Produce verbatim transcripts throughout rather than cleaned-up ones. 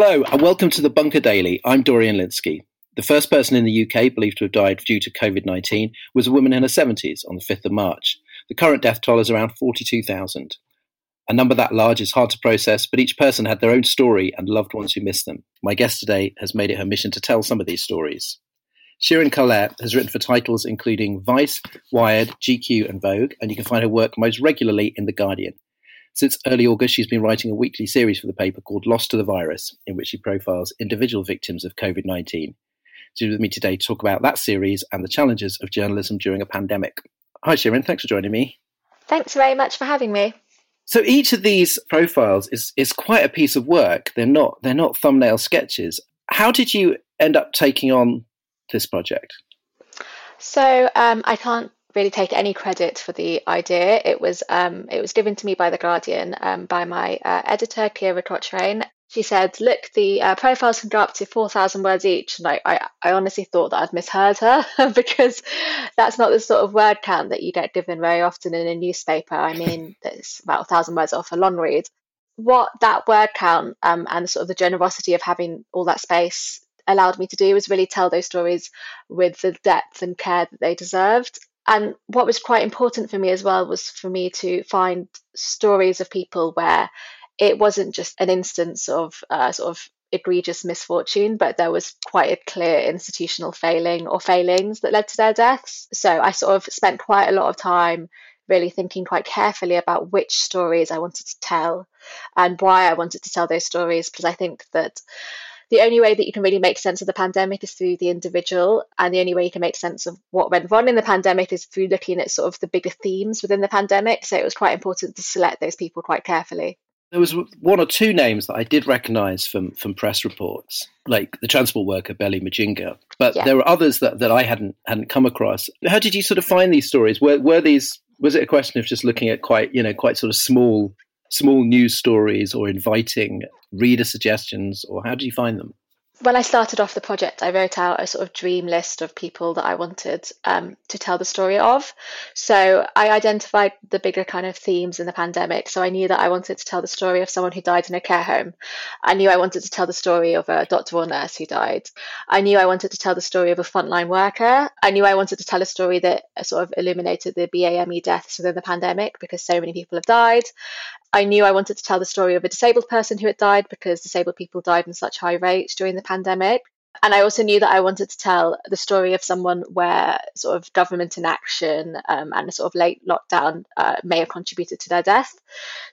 Hello and welcome to The Bunker Daily. I'm Dorian Lynskey. The first person in the U K believed to have died due to COVID nineteen was a woman in her seventies on the fifth of March. The current death toll is around forty-two thousand. A number that large is hard to process, but each person had their own story and loved ones who missed them. My guest today has made it her mission to tell some of these stories. Sirin Kale has written for titles including Vice, Wired, G Q and Vogue, and you can find her work most regularly in The Guardian. Since early August, she's been writing a weekly series for the paper called Lost to the Virus, in which she profiles individual victims of COVID nineteen. She's with me today to talk about that series and the challenges of journalism during a pandemic. Hi, Sirin. Thanks for joining me. Thanks very much for having me. So each of these profiles is is quite a piece of work. They're not they're not thumbnail sketches. How did you end up taking on this project? So um, I can't really take any credit for the idea. It was um, it was given to me by The Guardian, um, by my uh, editor, Kira Cochrane. She said, look, the uh, profiles can go up to four thousand words each. And I, I, I honestly thought that I'd misheard her because that's not the sort of word count that you get given very often in a newspaper. I mean, it's about one thousand words off a long read. What that word count um, and sort of the generosity of having all that space allowed me to do was really tell those stories with the depth and care that they deserved. And what was quite important for me as well was for me to find stories of people where it wasn't just an instance of uh, sort of egregious misfortune, but there was quite a clear institutional failing or failings that led to their deaths. So I sort of spent quite a lot of time really thinking quite carefully about which stories I wanted to tell and why I wanted to tell those stories, because I think that the only way that you can really make sense of the pandemic is through the individual, and the only way you can make sense of what went wrong in the pandemic is through looking at sort of the bigger themes within the pandemic. So it was quite important to select those people quite carefully. There was one or two names that I did recognise from, from press reports, like the transport worker, Belly Majinga. But yeah. There were others that, that I hadn't hadn't come across. How did you sort of find these stories? Were were these was it a question of just looking at quite, you know, quite sort of small small news stories or inviting reader suggestions, or how did you find them? When I started off the project, I wrote out a sort of dream list of people that I wanted um, to tell the story of. So I identified the bigger kind of themes in the pandemic. So I knew that I wanted to tell the story of someone who died in a care home. I knew I wanted to tell the story of a doctor or nurse who died. I knew I wanted to tell the story of a frontline worker. I knew I wanted to tell a story that sort of illuminated the B A M E deaths within the pandemic, because so many people have died. I knew I wanted to tell the story of a disabled person who had died, because disabled people died in such high rates during the pandemic. And I also knew that I wanted to tell the story of someone where sort of government inaction um, and a sort of late lockdown uh, may have contributed to their death.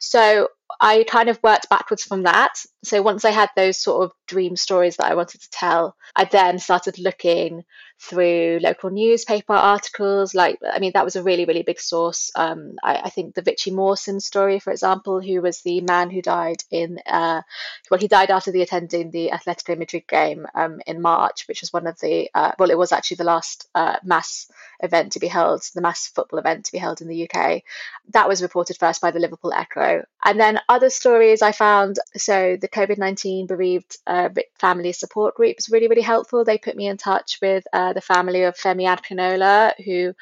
So I kind of worked backwards from that. So once I had those sort of dream stories that I wanted to tell, I then started looking through local newspaper articles. Like, I mean, that was a really, really big source. Um, I, I think the Vichy Mawson story, for example, who was the man who died in, uh, well, he died after the attending the Atletico Madrid game um, in March, which was one of the, uh, well, it was actually the last uh, mass event to be held, the mass football event to be held in the U K. That was reported first by the Liverpool Echo. And then other stories I found, so the COVID nineteen bereaved uh, family support group was really, really helpful. They put me in touch with uh, the family of Femi Akinola, who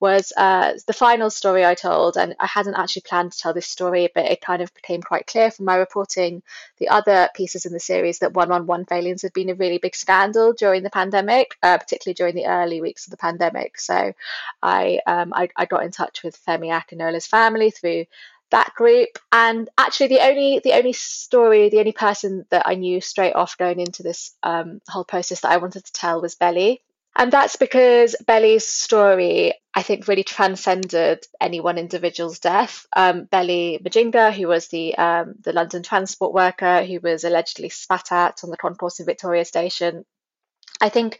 was uh, the final story I told. And I hadn't actually planned to tell this story, but it kind of became quite clear from my reporting the other pieces in the series that one-on-one failings had been a really big scandal during the pandemic, uh, particularly during the early weeks of the pandemic. So I, um, I, I got in touch with Femi Akinola's family through that group. And actually the only the only story, the only person that I knew straight off going into this um, whole process that I wanted to tell was Belly. And that's because Belly's story, I think, really transcended any one individual's death. Um, Belly Majinga, who was the um, the London transport worker who was allegedly spat at on the concourse in Victoria Station, I think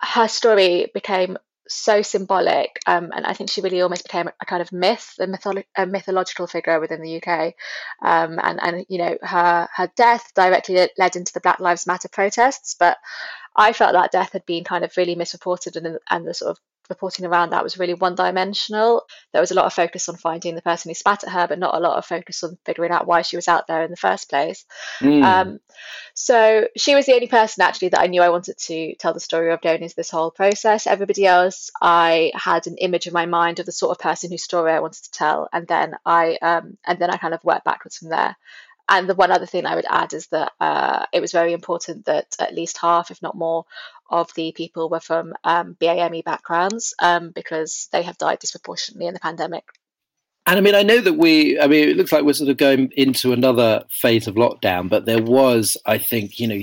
her story became so symbolic, um, and I think she really almost became a kind of myth, a, mytholo- a mythological figure within the U K. Um, and, and you know, her her death directly led into the Black Lives Matter protests, but I felt that death had been kind of really misreported, and and the sort of reporting around that was really one-dimensional. There was a lot of focus on finding the person who spat at her, but not a lot of focus on figuring out why she was out there in the first place. Mm. Um, so she was the only person actually that I knew I wanted to tell the story of going into this whole process. Everybody else, I had an image in my mind of the sort of person whose story I wanted to tell, and then I um, and then I kind of worked backwards from there. And the one other thing I would add is that uh, it was very important that at least half, if not more, of the people were from um, B A M E backgrounds, um, because they have died disproportionately in the pandemic. And I mean, I know that we, I mean, it looks like we're sort of going into another phase of lockdown, but there was, I think, you know,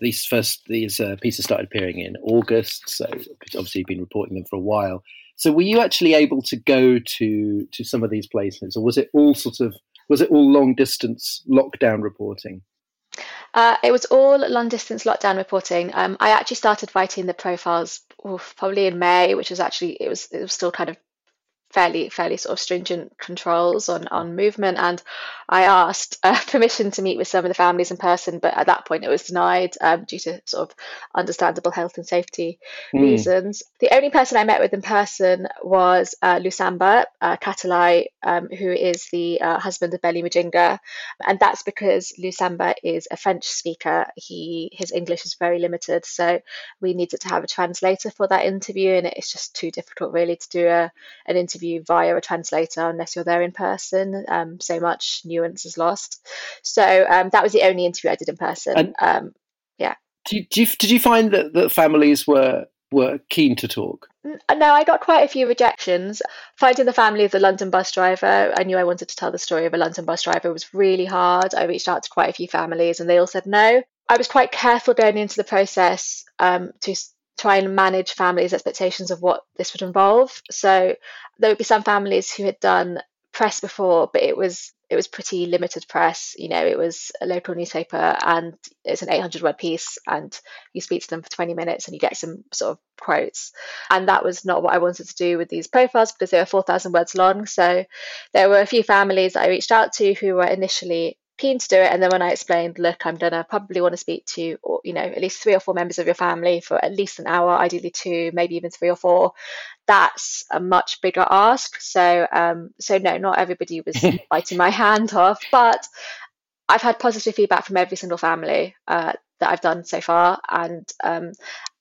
these first, these uh, pieces started appearing in August. So obviously you've been reporting them for a while. So were you actually able to go to, to some of these places, or was it all sort of, was it all long distance lockdown reporting? Uh, it was all long distance lockdown reporting. Um, I actually started writing the profiles oof, probably in May, which was actually, it was, it was still kind of fairly fairly sort of stringent controls on on movement, and I asked uh, permission to meet with some of the families in person, but at that point it was denied um, due to sort of understandable health and safety mm. reasons. The only person I met with in person was uh, Lusamba uh, Katalai, um, who is the uh, husband of Belly Majinga, and that's because Lusamba is a French speaker. He his English is very limited, so we needed to have a translator for that interview, and it's just too difficult really to do a an interview via a translator unless you're there in person. Um, so much nuance is lost. So um, that was the only interview I did in person. And um, yeah. Did you, did you find that the families were were keen to talk? No, I got quite a few rejections. Finding the family of the London bus driver, I knew I wanted to tell the story of a London bus driver, was really hard. I reached out to quite a few families and they all said no. I was quite careful going into the process um, to try and manage families' expectations of what this would involve. So there would be some families who had done press before, but it was it was pretty limited press. You know, it was a local newspaper and it's an eight hundred word piece, and you speak to them for twenty minutes and you get some sort of quotes. And that was not what I wanted to do with these profiles, because they were four thousand words long. So there were a few families that I reached out to who were initially keen to do it, and then when I explained, look, I'm gonna probably want to speak to, or, you know, at least three or four members of your family for at least an hour, ideally two, maybe even three or four. That's a much bigger ask. So, um, so no, not everybody was biting my hand off, but I've had positive feedback from every single family uh, that I've done so far, and um,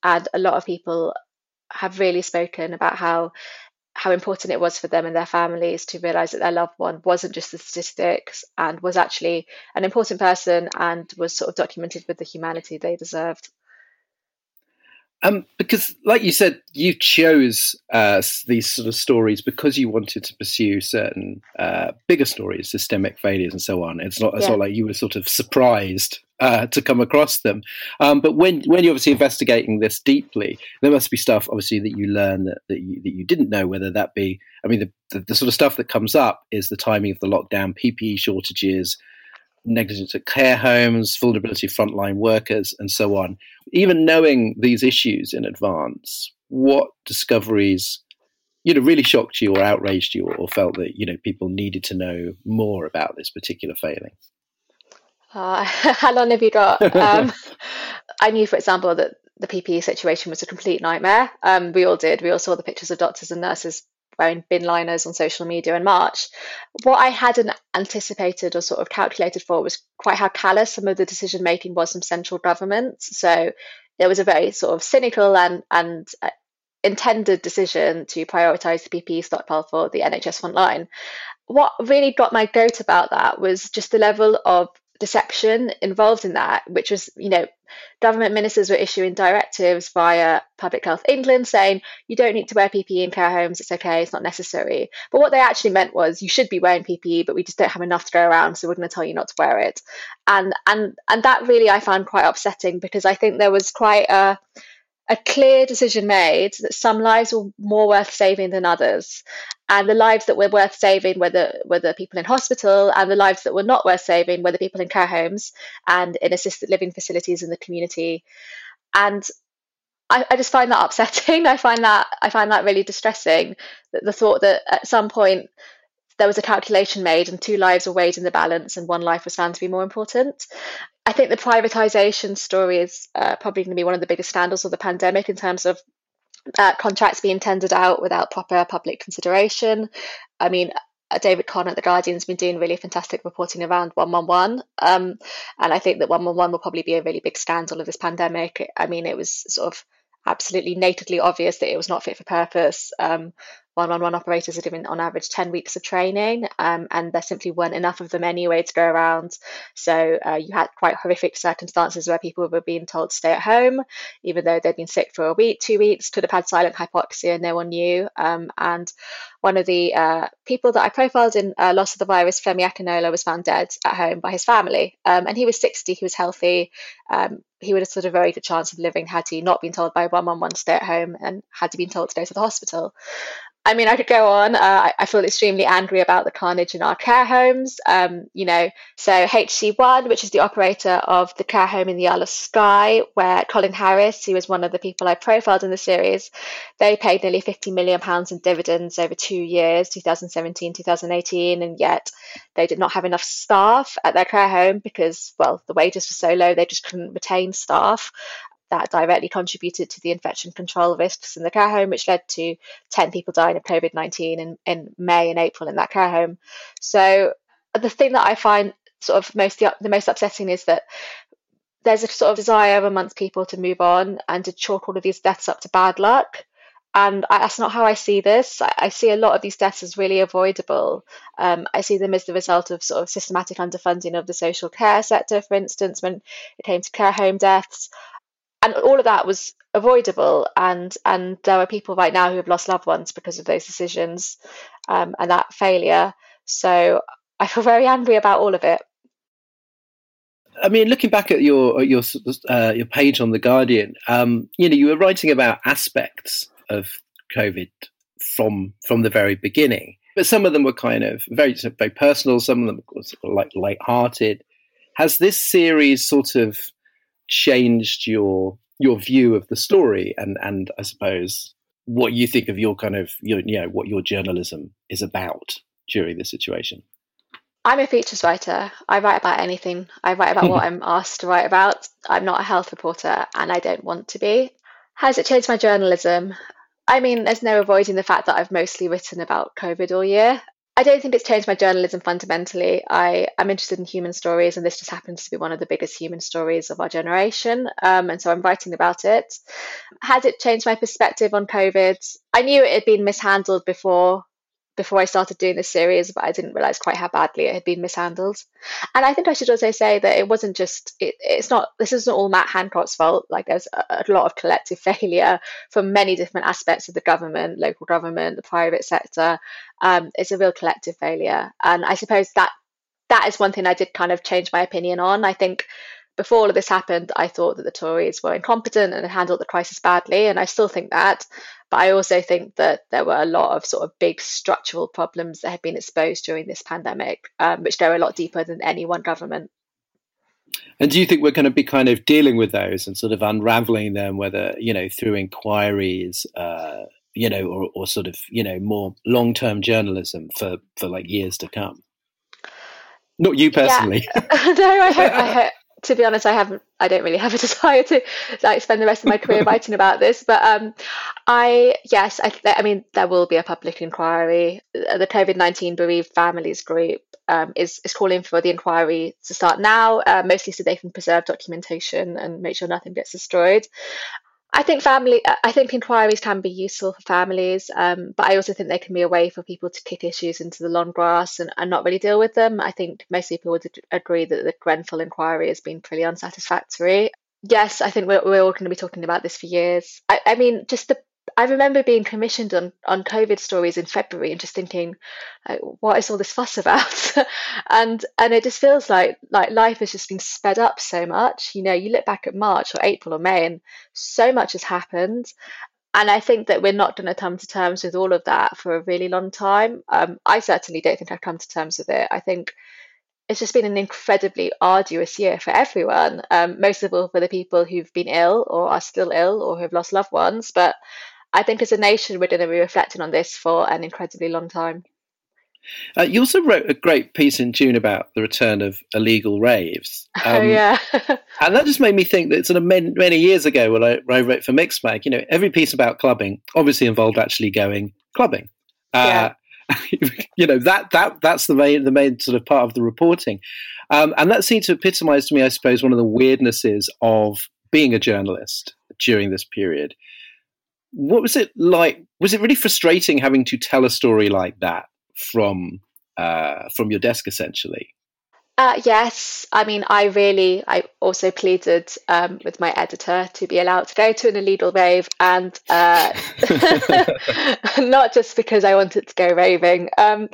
and a lot of people have really spoken about how. how important it was for them and their families to realise that their loved one wasn't just the statistics and was actually an important person and was sort of documented with the humanity they deserved. Um, because, like you said, you chose uh, these sort of stories because you wanted to pursue certain uh, bigger stories, systemic failures and so on. It's not, it's yeah. not like you were sort of surprised uh, to come across them. Um, but when, when you're obviously investigating this deeply, there must be stuff, obviously, that you learn that, that, you, that you didn't know, whether that be, I mean, the, the, the sort of stuff that comes up is the timing of the lockdown, P P E shortages, negligence at care homes, vulnerability of frontline workers, and so on. Even knowing these issues in advance, what discoveries, you know, really shocked you or outraged you, or, or felt that, you know, people needed to know more about this particular failing? Uh, how long have you got? Um, I knew, for example, that the P P E situation was a complete nightmare. Um, we all did. We all saw the pictures of doctors and nurses wearing bin liners on social media in March. What I hadn't anticipated or sort of calculated for was quite how callous some of the decision making was from central government. So there was a very sort of cynical and and uh, intended decision to prioritise the P P E stockpile for the N H S frontline. What really got my goat about that was just the level of deception involved in that, which was, you know, government ministers were issuing directives via Public Health England saying you don't need to wear P P E in care homes, it's okay, it's not necessary. But what they actually meant was you should be wearing P P E, but we just don't have enough to go around, so we're going to tell you not to wear it. And and and that really I found quite upsetting, because I think there was quite a a clear decision made that some lives were more worth saving than others, and the lives that were worth saving were the, were the people in hospital, and the lives that were not worth saving were the people in care homes and in assisted living facilities in the community. And I, I just find that upsetting. I find that I find that really distressing, that the thought that at some point there was a calculation made and two lives were weighed in the balance and one life was found to be more important. I think the privatisation story is uh, probably going to be one of the biggest scandals of the pandemic in terms of uh, contracts being tendered out without proper public consideration. I mean, uh, David Conn at The Guardian has been doing really fantastic reporting around one one one. Um, and I think that one one one will probably be a really big scandal of this pandemic. I mean, it was sort of absolutely nakedly obvious that it was not fit for purpose. Um, one-on-one operators are given on average ten weeks of training, um, and there simply weren't enough of them anyway to go around. So uh, you had quite horrific circumstances where people were being told to stay at home, even though they'd been sick for a week, two weeks, could have had silent hypoxia, no one knew. Um, and one of the uh, people that I profiled in uh, Lost To The Virus, Femi Akinola, was found dead at home by his family. Um, and he was sixty, he was healthy. Um, he would have stood a very good chance of living had he not been told by one one one to stay at home and had he been told to go to the hospital. I mean, I could go on. Uh, I, I feel extremely angry about the carnage in our care homes. Um, you know, so H C One, which is the operator of the care home in the Isle of Skye, where Colin Harris, who was one of the people I profiled in the series, they paid nearly fifty million pounds in dividends over two years, two thousand seventeen, two thousand eighteen, and yet they did not have enough staff at their care home because, well, the wages were so low, they just couldn't retain staff. That directly contributed to the infection control risks in the care home, which led to ten people dying of COVID nineteen in, in May and April in that care home. So the thing that I find sort of most the, the most upsetting is that there's a sort of desire amongst people to move on and to chalk all of these deaths up to bad luck. And I, that's not how I see this. I, I see a lot of these deaths as really avoidable. Um, I see them as the result of sort of systematic underfunding of the social care sector, for instance, when it came to care home deaths. And all of that was avoidable. And, and there are people right now who have lost loved ones because of those decisions um, and that failure. So I feel very angry about all of it. I mean, looking back at your your uh, your page on The Guardian, um, you know, you were writing about aspects of COVID from from the very beginning, but some of them were kind of very very personal. Some of them were sort of like light-hearted. Has this series sort of changed your your view of the story and and I suppose what you think of your kind of your, you know what your journalism is about during this situation? I'm a features writer. I write about anything. I write about what I'm asked to write about. I'm not a health reporter and I don't want to be. Has it changed my journalism? I mean, there's no avoiding the fact that I've mostly written about COVID all year. I don't think it's changed my journalism fundamentally. I am interested in human stories, and this just happens to be one of the biggest human stories of our generation. Um, and so I'm writing about it. Has it changed my perspective on COVID? I knew it had been mishandled before, before I started doing this series, but I didn't realise quite how badly it had been mishandled. And I think I should also say that it wasn't just, it, it's not, this isn't all Matt Hancock's fault. Like there's a, a lot of collective failure from many different aspects of the government, local government, the private sector. Um, it's a real collective failure. And I suppose that that is one thing I did kind of change my opinion on. I think before all of this happened, I thought that the Tories were incompetent and handled the crisis badly, and I still think that. But I also think that there were a lot of sort of big structural problems that have been exposed during this pandemic, um, which go a lot deeper than any one government. And do you think we're going to be kind of dealing with those and sort of unravelling them, whether, you know, through inquiries, uh, you know, or, or sort of, you know, more long-term journalism for, for like years to come? Not you personally. Yeah. No, I hope, I hope. To be honest, I haven't. I don't really have a desire to like spend the rest of my career writing about this. But um, I yes, I, I mean there will be a public inquiry. The COVID nineteen bereaved families group um, is is calling for the inquiry to start now, uh, mostly so they can preserve documentation and make sure nothing gets destroyed. I think family. I think inquiries can be useful for families, um, but I also think they can be a way for people to kick issues into the long grass and, and not really deal with them. I think most people would agree that the Grenfell inquiry has been pretty unsatisfactory. Yes, I think we're, we're all going to be talking about this for years. I, I mean, just the. I remember being commissioned on, on COVID stories in February and just thinking, like, what is all this fuss about? and and it just feels like like life has just been sped up so much. You know, you look back at March or April or May and so much has happened. And I think that we're not going to come to terms with all of that for a really long time. Um, I certainly don't think I've come to terms with it. I think it's just been an incredibly arduous year for everyone, um, most of all for the people who've been ill or are still ill or who have lost loved ones. But I think as a nation, we're going to be reflecting on this for an incredibly long time. Uh, you also wrote a great piece in June about the return of illegal raves. Um, oh, yeah. And that just made me think that it's sort of many, many years ago when I, when I wrote for Mixmag, you know, every piece about clubbing obviously involved actually going clubbing. Uh, yeah. You know, that that that's the main, the main sort of part of the reporting. Um, and that seemed to epitomise to me, I suppose, one of the weirdnesses of being a journalist during this period. what was it like? Was it really frustrating having to tell a story like that from uh, from your desk, essentially? Uh, yes. I mean, I really, I also pleaded um, with my editor to be allowed to go to an illegal rave, and uh, not just because I wanted to go raving. Um,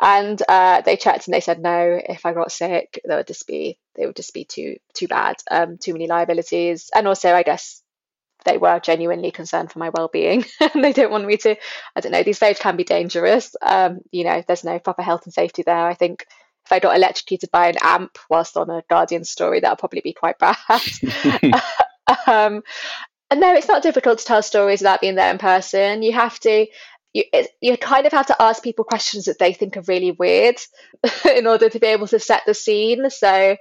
and uh, they checked and they said, no, if I got sick, there would just be, it would just be too, too bad, um, too many liabilities. And also, I guess, they were genuinely concerned for my well-being, and they didn't want me to, I don't know, these roads can be dangerous. Um, you know, there's no proper health and safety there. I think if I got electrocuted by an amp whilst on a Guardian story, that'll probably be quite bad. um, and no, it's not difficult to tell stories without being there in person. You have to, you, it, you kind of have to ask people questions that they think are really weird in order to be able to set the scene. So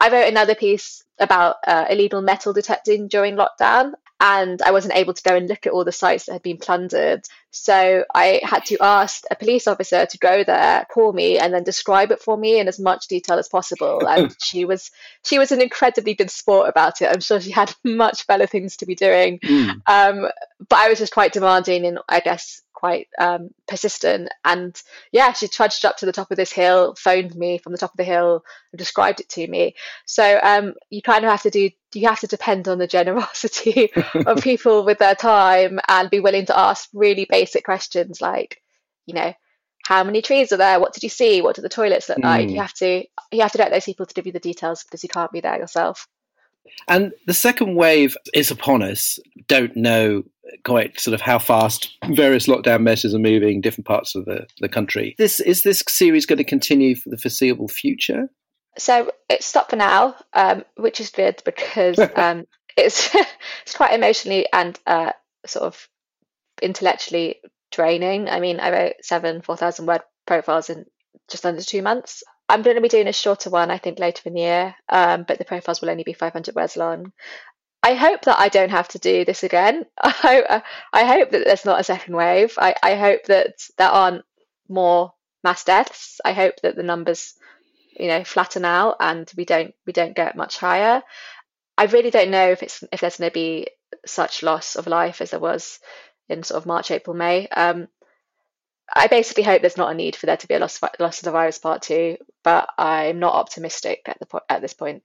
I wrote another piece about uh, illegal metal detecting during lockdown, and I wasn't able to go and look at all the sites that had been plundered. So I had to ask a police officer to go there, call me, and then describe it for me in as much detail as possible. And she was she was an incredibly good sport about it. I'm sure she had much better things to be doing. Mm. Um, but I was just quite demanding and, I guess, quite um, persistent. And, yeah, she trudged up to the top of this hill, phoned me from the top of the hill, and described it to me. So um, you kind of have to do you have to depend on the generosity of people with their time and be willing to ask really basic questions like, you know, how many trees are there? What did you see? What do the toilets look like? Mm. You have to you have to get those people to give you the details because you can't be there yourself. And the second wave is upon us. Don't know quite sort of how fast various lockdown measures are moving in different parts of the, the country. This is this series going to continue for the foreseeable future? So it's stopped for now, um, which is good because um, it's it's quite emotionally and uh, sort of intellectually draining. I mean, I wrote seven four thousand word profiles in just under two months. I'm going to be doing a shorter one, I think, later in the year, um, but the profiles will only be five hundred words long. I hope that I don't have to do this again. I, I hope that there's not a second wave. I, I hope that there aren't more mass deaths. I hope that the numbers, you know, flatten out and we don't we don't get much higher. I really don't know if it's if there's going to be such loss of life as there was in sort of March, April, May. Um, I basically hope there's not a need for there to be a loss of, loss of the virus part two, but I'm not optimistic at the po- at this point.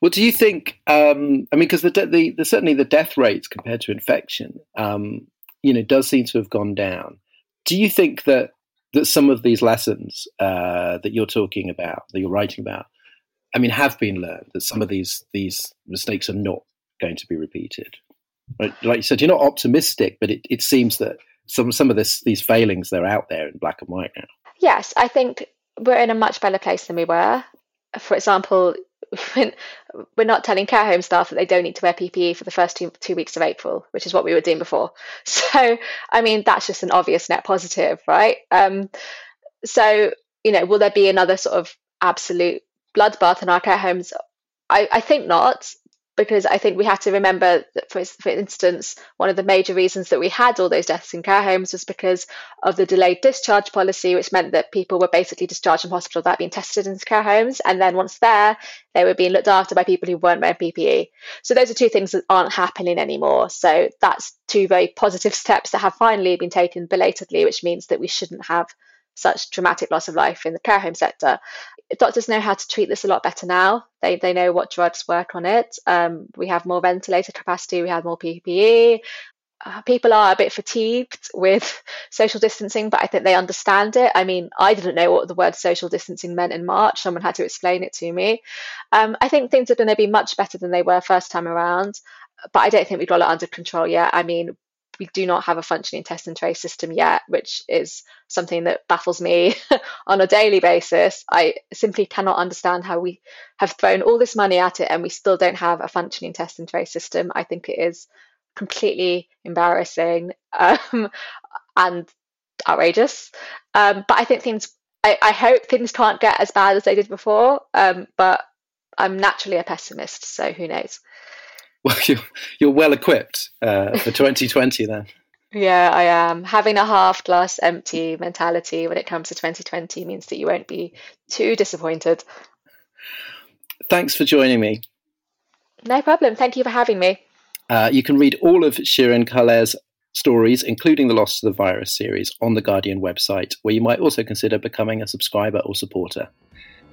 Well, do you think? Um, I mean, because the, the the certainly the death rates compared to infection, um, you know, does seem to have gone down. Do you think that that some of these lessons uh, that you're talking about, that you're writing about, I mean, have been learned? That some of these these mistakes are not going to be repeated. Right? Like you said, you're not optimistic, but it, it seems that some some of this these failings, they're out there in black and white now. Yes, I think we're in a much better place than we were. For example, when we're not telling care home staff that they don't need to wear P P E for the first two, two weeks of April, which is what we were doing before. So, I mean, that's just an obvious net positive, right? Um, so, you know, will there be another sort of absolute bloodbath in our care homes? I, I think not, because I think we have to remember that, for, for instance, one of the major reasons that we had all those deaths in care homes was because of the delayed discharge policy, which meant that people were basically discharged from hospital without being tested in care homes. And then once there, they were being looked after by people who weren't wearing P P E. So those are two things that aren't happening anymore. So that's two very positive steps that have finally been taken belatedly, which means that we shouldn't have such dramatic loss of life in the care home sector. Doctors know how to treat this a lot better now. They they know what drugs work on it. Um, we have more ventilator capacity. We have more P P E. Uh, people are a bit fatigued with social distancing, but I think they understand it. I mean, I didn't know what the word social distancing meant in March. Someone had to explain it to me. Um, I think things are going to be much better than they were first time around, but I don't think we've got it under control yet. I mean, we do not have a functioning test and trace system yet, which is something that baffles me on a daily basis. I simply cannot understand how we have thrown all this money at it and we still don't have a functioning test and trace system. I think it is completely embarrassing um, and outrageous. Um, but I think things, I, I hope things can't get as bad as they did before, um, but I'm naturally a pessimist, so who knows? Well, you're, you're well equipped uh, for twenty twenty then. Yeah, I am. Having a half glass empty mentality when it comes to twenty twenty means that you won't be too disappointed. Thanks for joining me. No problem. Thank you for having me. Uh, you can read all of Sirin Kale's stories, including the Lost to the Virus series, on the Guardian website, where you might also consider becoming a subscriber or supporter.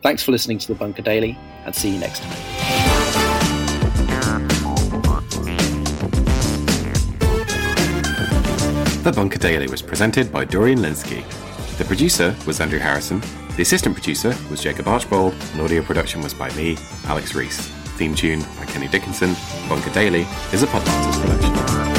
Thanks for listening to The Bunker Daily, and see you next time. The Bunker Daily was presented by Dorian Lynskey. The producer was Andrew Harrison. The assistant producer was Jacob Archbold. And audio production was by me, Alex Rees. Theme tune by Kenny Dickinson. Bunker Daily is a Podmasters production.